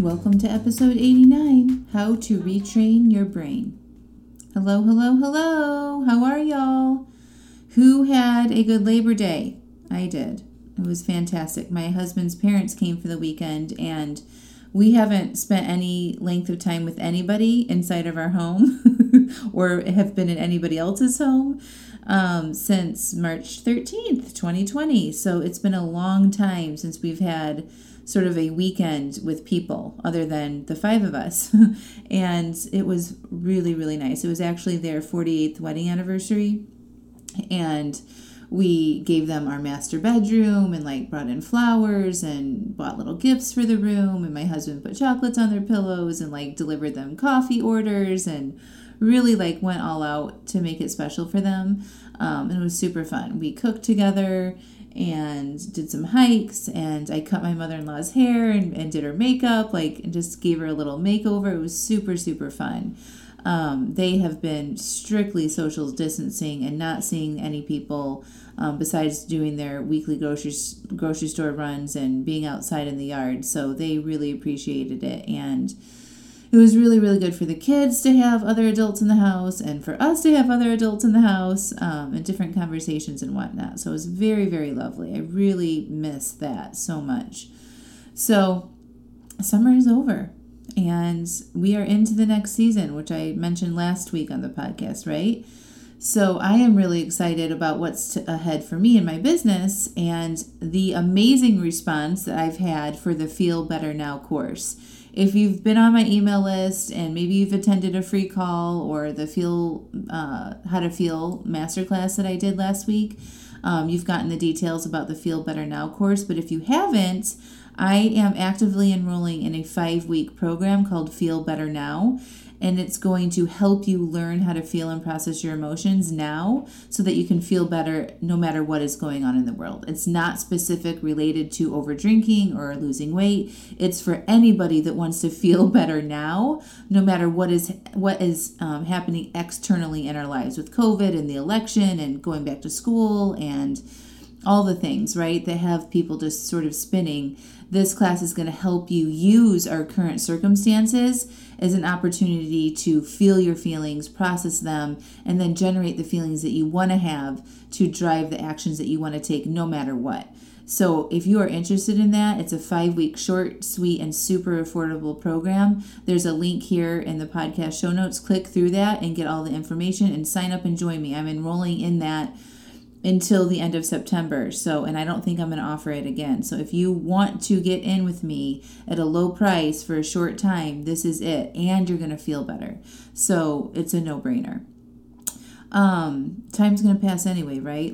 Welcome to episode 89, How to Retrain Your Brain. Hello, hello, hello. How are y'all? Who had a good Labor Day? I did. It was fantastic. My husband's parents came for the weekend, and we haven't spent any length of time with anybody inside of our home or have been in anybody else's home since March 13th, 2020. So it's been a long time since we've had sort of a weekend with people other than the five of us. And it was really, really nice. It was actually their 48th wedding anniversary, and we gave them our master bedroom and brought in flowers and bought little gifts for the room. And my husband put chocolates on their pillows and delivered them coffee orders and really went all out to make it special for them. And it was super fun. We cooked together and did some hikes, and I cut my mother-in-law's hair and did her makeup, and just gave her a little makeover. It was super, super fun. They have been strictly social distancing and not seeing any people besides doing their weekly grocery store runs and being outside in the yard. So they really appreciated it. And it was really, really good for the kids to have other adults in the house and for us to have other adults in the house and different conversations and whatnot. So it was very, very lovely. I really miss that so much. So summer is over. And we are into the next season, which I mentioned last week on the podcast, right? So I am really excited about what's ahead for me and my business and the amazing response that I've had for the Feel Better Now course. If you've been on my email list and maybe you've attended a free call or the How to Feel masterclass that I did last week, you've gotten the details about the Feel Better Now course. But if you haven't, I am actively enrolling in a 5-week program called Feel Better Now, and it's going to help you learn how to feel and process your emotions now so that you can feel better no matter what is going on in the world. It's not specific related to over drinking or losing weight. It's for anybody that wants to feel better now, no matter what is happening externally in our lives with COVID and the election and going back to school and all the things, right? That have people just sort of spinning. This class is going to help you use our current circumstances as an opportunity to feel your feelings, process them, and then generate the feelings that you want to have to drive the actions that you want to take no matter what. So if you are interested in that, it's a 5-week short, sweet, and super affordable program. There's a link here in the podcast show notes. Click through that and get all the information and sign up and join me. I'm enrolling in that until the end of September. So, and I don't think I'm going to offer it again. So if you want to get in with me at a low price for a short time, this is it. And you're going to feel better. So it's a no-brainer. Time's going to pass anyway, right?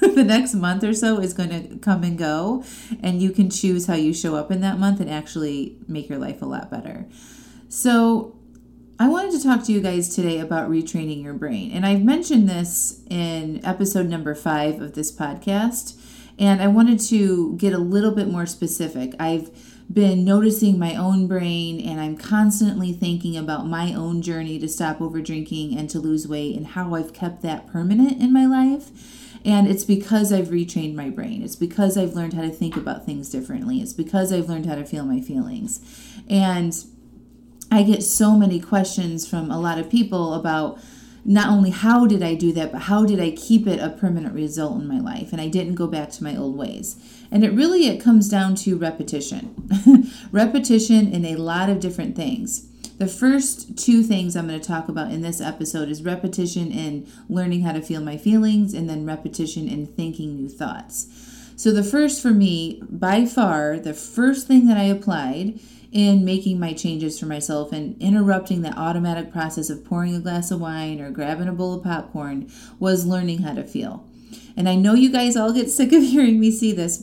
The next month or so is going to come and go, and you can choose how you show up in that month and actually make your life a lot better. So I wanted to talk to you guys today about retraining your brain. And I've mentioned this in episode number 5 of this podcast, and I wanted to get a little bit more specific. I've been noticing my own brain, and I'm constantly thinking about my own journey to stop over drinking and to lose weight and how I've kept that permanent in my life. And it's because I've retrained my brain. It's because I've learned how to think about things differently. It's because I've learned how to feel my feelings. And I get so many questions from a lot of people about not only how did I do that, but how did I keep it a permanent result in my life? And I didn't go back to my old ways. And it comes down to repetition. Repetition in a lot of different things. The first 2 things I'm going to talk about in this episode is repetition in learning how to feel my feelings, and then repetition in thinking new thoughts. So the first for me, by far, the first thing that I applied in making my changes for myself and interrupting the automatic process of pouring a glass of wine or grabbing a bowl of popcorn was learning how to feel. And I know you guys all get sick of hearing me say this,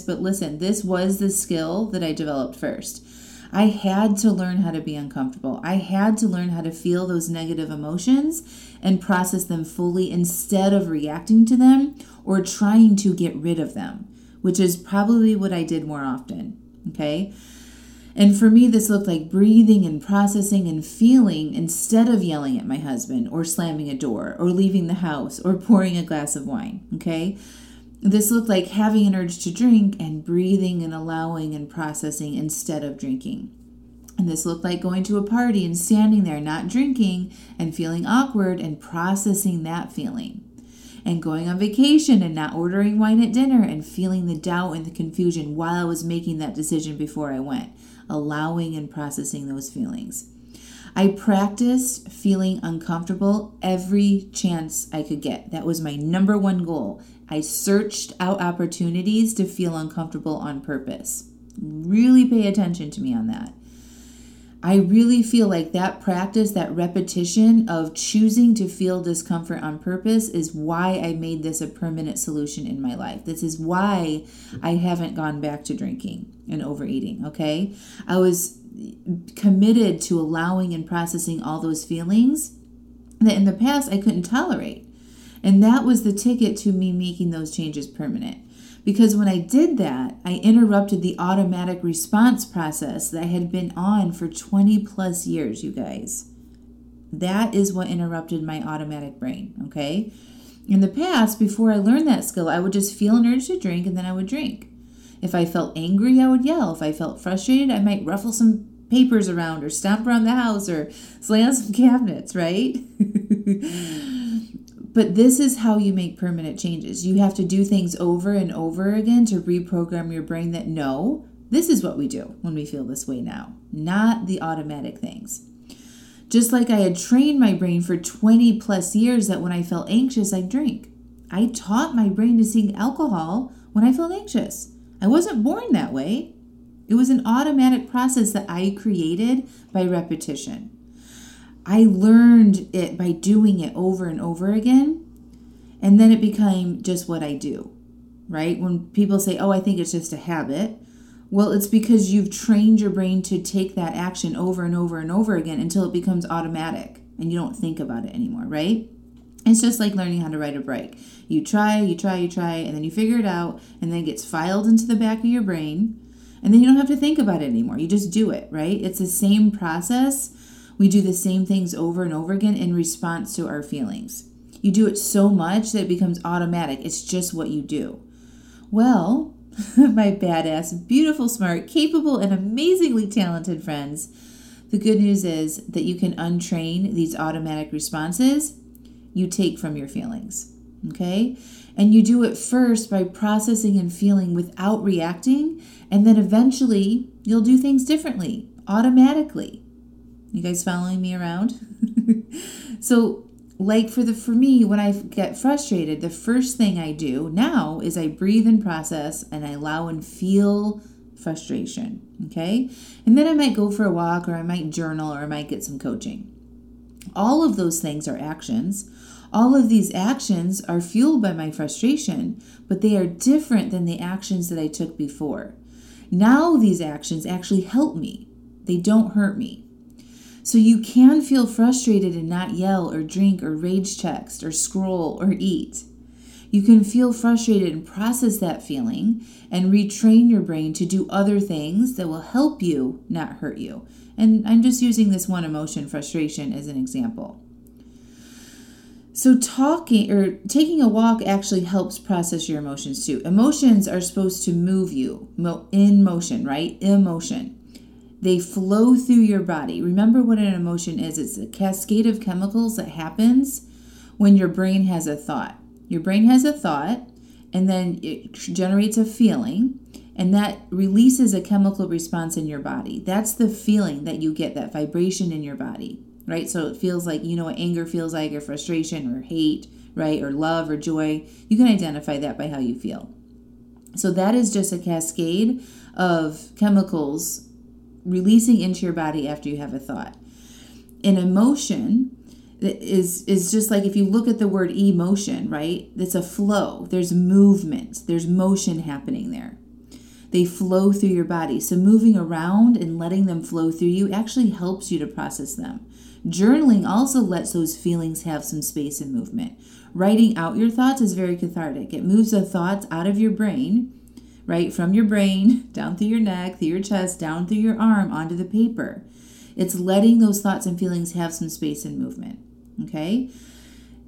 but listen, this was the skill that I developed first. I had to learn how to be uncomfortable. I had to learn how to feel those negative emotions and process them fully instead of reacting to them or trying to get rid of them, which is probably what I did more often, okay? And for me, this looked like breathing and processing and feeling instead of yelling at my husband or slamming a door or leaving the house or pouring a glass of wine, okay? This looked like having an urge to drink and breathing and allowing and processing instead of drinking. And this looked like going to a party and standing there, not drinking and feeling awkward and processing that feeling. And going on vacation and not ordering wine at dinner and feeling the doubt and the confusion while I was making that decision before I went, allowing and processing those feelings. I practiced feeling uncomfortable every chance I could get. That was my number one goal. I searched out opportunities to feel uncomfortable on purpose. Really pay attention to me on that. I really feel like that practice, that repetition of choosing to feel discomfort on purpose is why I made this a permanent solution in my life. This is why I haven't gone back to drinking and overeating, okay? I was committed to allowing and processing all those feelings that in the past I couldn't tolerate. And that was the ticket to me making those changes permanent. Because when I did that, I interrupted the automatic response process that I had been on for 20 plus years, you guys. That is what interrupted my automatic brain, okay? In the past, before I learned that skill, I would just feel an urge to drink and then I would drink. If I felt angry, I would yell. If I felt frustrated, I might ruffle some papers around or stomp around the house or slam some cabinets, right? But this is how you make permanent changes. You have to do things over and over again to reprogram your brain that no, this is what we do when we feel this way now, not the automatic things. Just like I had trained my brain for 20 plus years that when I felt anxious, I'd drink. I taught my brain to seek alcohol when I felt anxious. I wasn't born that way. It was an automatic process that I created by repetition. I learned it by doing it over and over again, and then it became just what I do, right? When people say, oh, I think it's just a habit. Well, it's because you've trained your brain to take that action over and over and over again until it becomes automatic and you don't think about it anymore, right? It's just like learning how to ride a bike. You try, and then you figure it out, and then it gets filed into the back of your brain, and then you don't have to think about it anymore. You just do it, right? It's the same process. We do the same things over and over again in response to our feelings. You do it so much that it becomes automatic. It's just what you do. Well, my badass, beautiful, smart, capable, and amazingly talented friends, the good news is that you can untrain these automatic responses you take from your feelings, okay? And you do it first by processing and feeling without reacting, and then eventually you'll do things differently, automatically. You guys following me around? So like for me, when I get frustrated, the first thing I do now is I breathe and process and I allow and feel frustration, okay? And then I might go for a walk or I might journal or I might get some coaching. All of those things are actions. All of these actions are fueled by my frustration, but they are different than the actions that I took before. Now these actions actually help me. They don't hurt me. So you can feel frustrated and not yell or drink or rage text or scroll or eat. You can feel frustrated and process that feeling and retrain your brain to do other things that will help you, not hurt you. And I'm just using this one emotion, frustration, as an example. So taking a walk actually helps process your emotions too. Emotions are supposed to move you in motion, right? Emotion. They flow through your body. Remember what an emotion is. It's a cascade of chemicals that happens when your brain has a thought. Your brain has a thought, and then it generates a feeling, and that releases a chemical response in your body. That's the feeling that you get, that vibration in your body, right? So it feels like, you know what anger feels like, or frustration, or hate, right? Or love, or joy. You can identify that by how you feel. So that is just a cascade of chemicals releasing into your body after you have a thought. An emotion is just like if you look at the word emotion, right? It's a flow. There's movement. There's motion happening there. They flow through your body. So moving around and letting them flow through you actually helps you to process them. Journaling also lets those feelings have some space and movement. Writing out your thoughts is very cathartic. It moves the thoughts out of your brain, right? From your brain, down through your neck, through your chest, down through your arm, onto the paper. It's letting those thoughts and feelings have some space and movement, okay?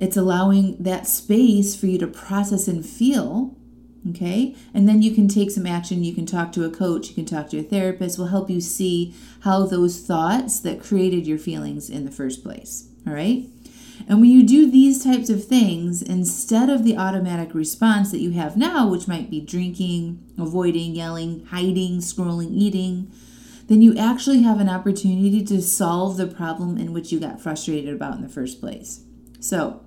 It's allowing that space for you to process and feel, okay? And then you can take some action. You can talk to a coach. You can talk to a therapist. We'll help you see how those thoughts that created your feelings in the first place, all right? And when you do these types of things, instead of the automatic response that you have now, which might be drinking, avoiding, yelling, hiding, scrolling, eating, then you actually have an opportunity to solve the problem in which you got frustrated about in the first place. So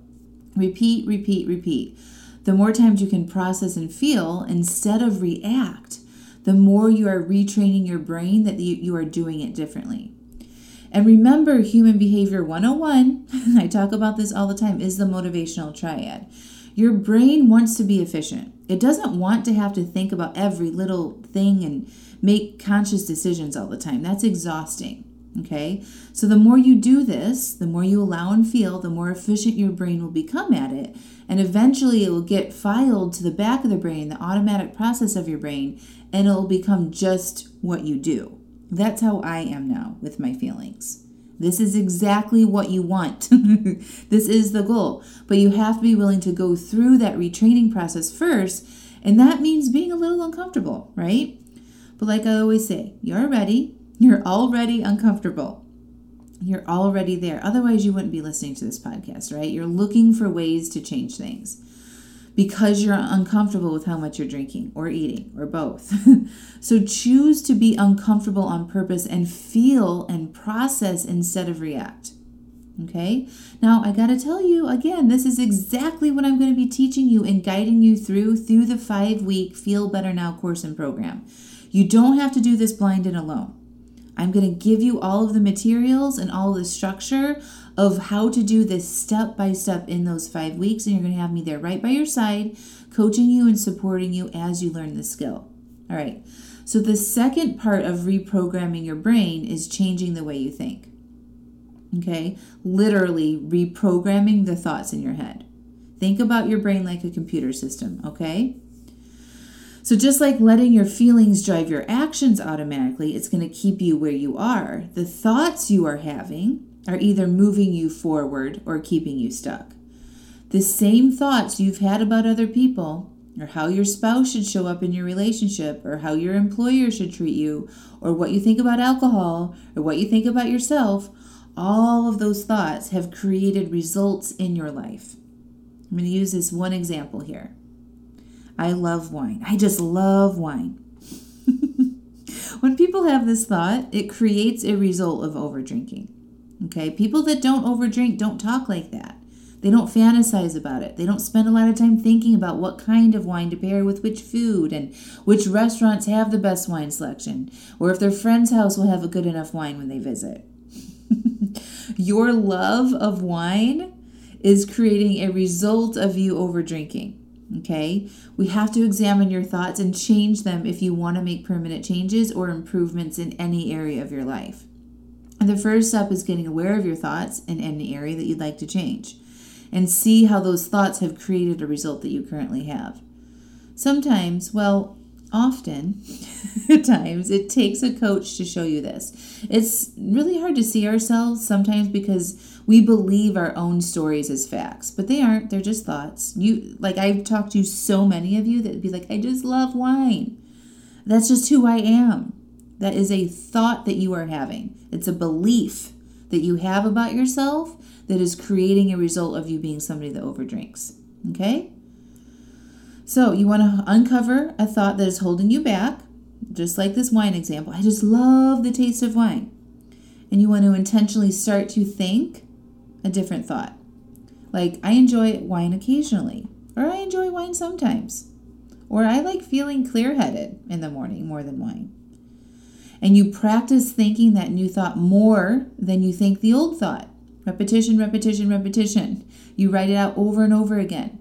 repeat, repeat, repeat. The more times you can process and feel instead of react, the more you are retraining your brain that you are doing it differently. And remember, Human Behavior 101, I talk about this all the time, is the motivational triad. Your brain wants to be efficient. It doesn't want to have to think about every little thing and make conscious decisions all the time. That's exhausting, okay? So the more you do this, the more you allow and feel, the more efficient your brain will become at it. And eventually it will get filed to the back of the brain, the automatic process of your brain, and it will become just what you do. That's how I am now with my feelings. This is exactly what you want. This is the goal. But you have to be willing to go through that retraining process first. And that means being a little uncomfortable, right? But like I always say, you're ready. You're already uncomfortable. You're already there. Otherwise, you wouldn't be listening to this podcast, right? You're looking for ways to change things because you're uncomfortable with how much you're drinking or eating or both. So choose to be uncomfortable on purpose and feel and process instead of react. Okay? Now, I got to tell you again, this is exactly what I'm going to be teaching you and guiding you through the 5-week Feel Better Now course and program. You don't have to do this blind and alone. I'm going to give you all of the materials and all the structure of how to do this step by step in those 5 weeks. And you're going to have me there right by your side, coaching you and supporting you as you learn the skill. All right. So the second part of reprogramming your brain is changing the way you think. Okay. Literally reprogramming the thoughts in your head. Think about your brain like a computer system. Okay. So just like letting your feelings drive your actions automatically, it's going to keep you where you are. The thoughts you are having are either moving you forward or keeping you stuck. The same thoughts you've had about other people, or how your spouse should show up in your relationship, or how your employer should treat you, or what you think about alcohol, or what you think about yourself, all of those thoughts have created results in your life. I'm going to use this one example here. I love wine. I just love wine. When people have this thought, it creates a result of overdrinking. Okay, people that don't overdrink don't talk like that. They don't fantasize about it. They don't spend a lot of time thinking about what kind of wine to pair with which food and which restaurants have the best wine selection, or if their friend's house will have a good enough wine when they visit. Your love of wine is creating a result of you overdrinking. Okay, we have to examine your thoughts and change them if you want to make permanent changes or improvements in any area of your life. And the first step is getting aware of your thoughts in any area that you'd like to change and see how those thoughts have created a result that you currently have. Sometimes, well, often times it takes a coach to show you this. It's really hard to see ourselves sometimes because we believe our own stories as facts, but they aren't. They're just thoughts. I've talked to so many of you that would be like, I just love wine. That's just who I am. That is a thought that you are having. It's a belief that you have about yourself that is creating a result of you being somebody that overdrinks. Okay? So you want to uncover a thought that is holding you back, just like this wine example. I just love the taste of wine. And you want to intentionally start to think a different thought. Like, I enjoy wine occasionally, or I enjoy wine sometimes, or I like feeling clear-headed in the morning more than wine. And you practice thinking that new thought more than you think the old thought, Repetition, repetition, repetition. You write it out over and over again.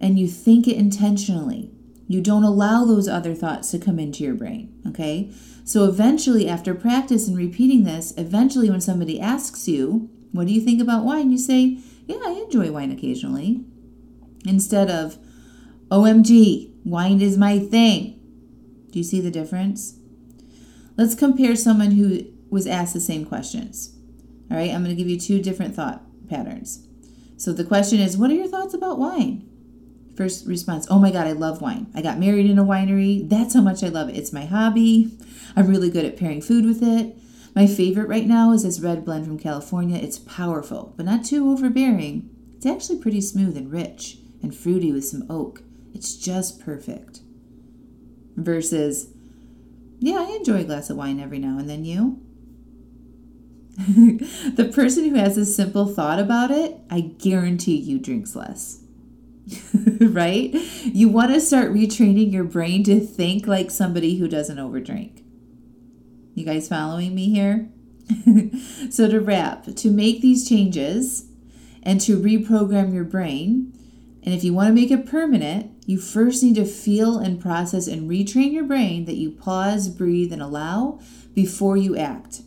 And you think it intentionally. You don't allow those other thoughts to come into your brain, okay? So eventually, after practice and repeating this, eventually when somebody asks you, what do you think about wine? You say, yeah, I enjoy wine occasionally. Instead of, OMG, wine is my thing. Do you see the difference? Let's compare someone who was asked the same questions. All right, I'm going to give you two different thought patterns. So the question is, what are your thoughts about wine? First response, oh my God, I love wine. I got married in a winery. That's how much I love it. It's my hobby. I'm really good at pairing food with it. My favorite right now is this red blend from California. It's powerful, but not too overbearing. It's actually pretty smooth and rich and fruity with some oak. It's just perfect. Versus, yeah, I enjoy a glass of wine every now and then, you. The person who has a simple thought about it, I guarantee you drinks less. Right? You want to start retraining your brain to think like somebody who doesn't overdrink. You guys following me here? So to wrap, to make these changes and to reprogram your brain, and if you want to make it permanent, you first need to feel and process and retrain your brain that you pause, breathe, and allow before you act.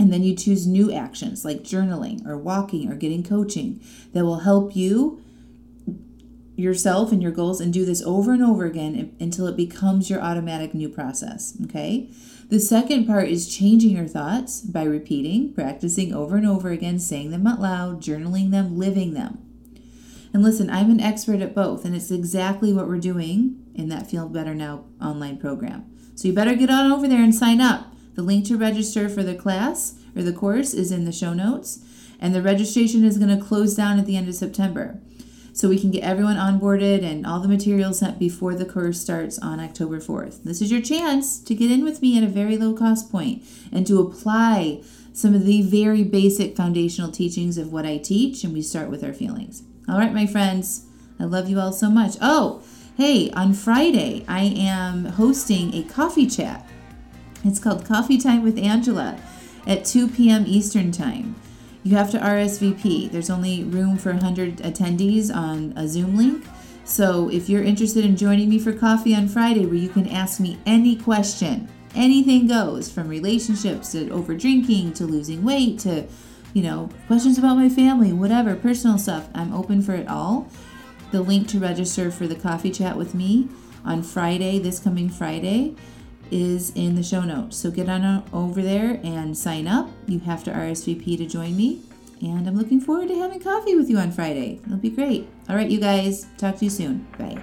And then you choose new actions like journaling or walking or getting coaching that will help you yourself and your goals, and do this over and over again until it becomes your automatic new process, okay? The second part is changing your thoughts by repeating, practicing over and over again, saying them out loud, journaling them, living them. And listen, I'm an expert at both, and it's exactly what we're doing in that Feel Better Now online program. So you better get on over there and sign up. The link to register for the class or the course is in the show notes, and the registration is going to close down at the end of September. So we can get everyone onboarded and all the materials sent before the course starts on October 4th. This is your chance to get in with me at a very low cost point and to apply some of the very basic foundational teachings of what I teach, and we start with our feelings. All right, my friends, I love you all so much. Oh, hey, on Friday, I am hosting a coffee chat. It's called Coffee Time with Angela at 2 p.m. Eastern Time. You have to RSVP. There's only room for 100 attendees on a Zoom link. So if you're interested in joining me for coffee on Friday, where you can ask me any question, anything goes from relationships to over drinking to losing weight to, you know, questions about my family, whatever, personal stuff. I'm open for it all. The link to register for the coffee chat with me on Friday, this coming Friday, is in the show notes. So get on over there and sign up. You have to RSVP to join me. And I'm looking forward to having coffee with you on Friday. It'll be great. All right, you guys. Talk to you soon. Bye.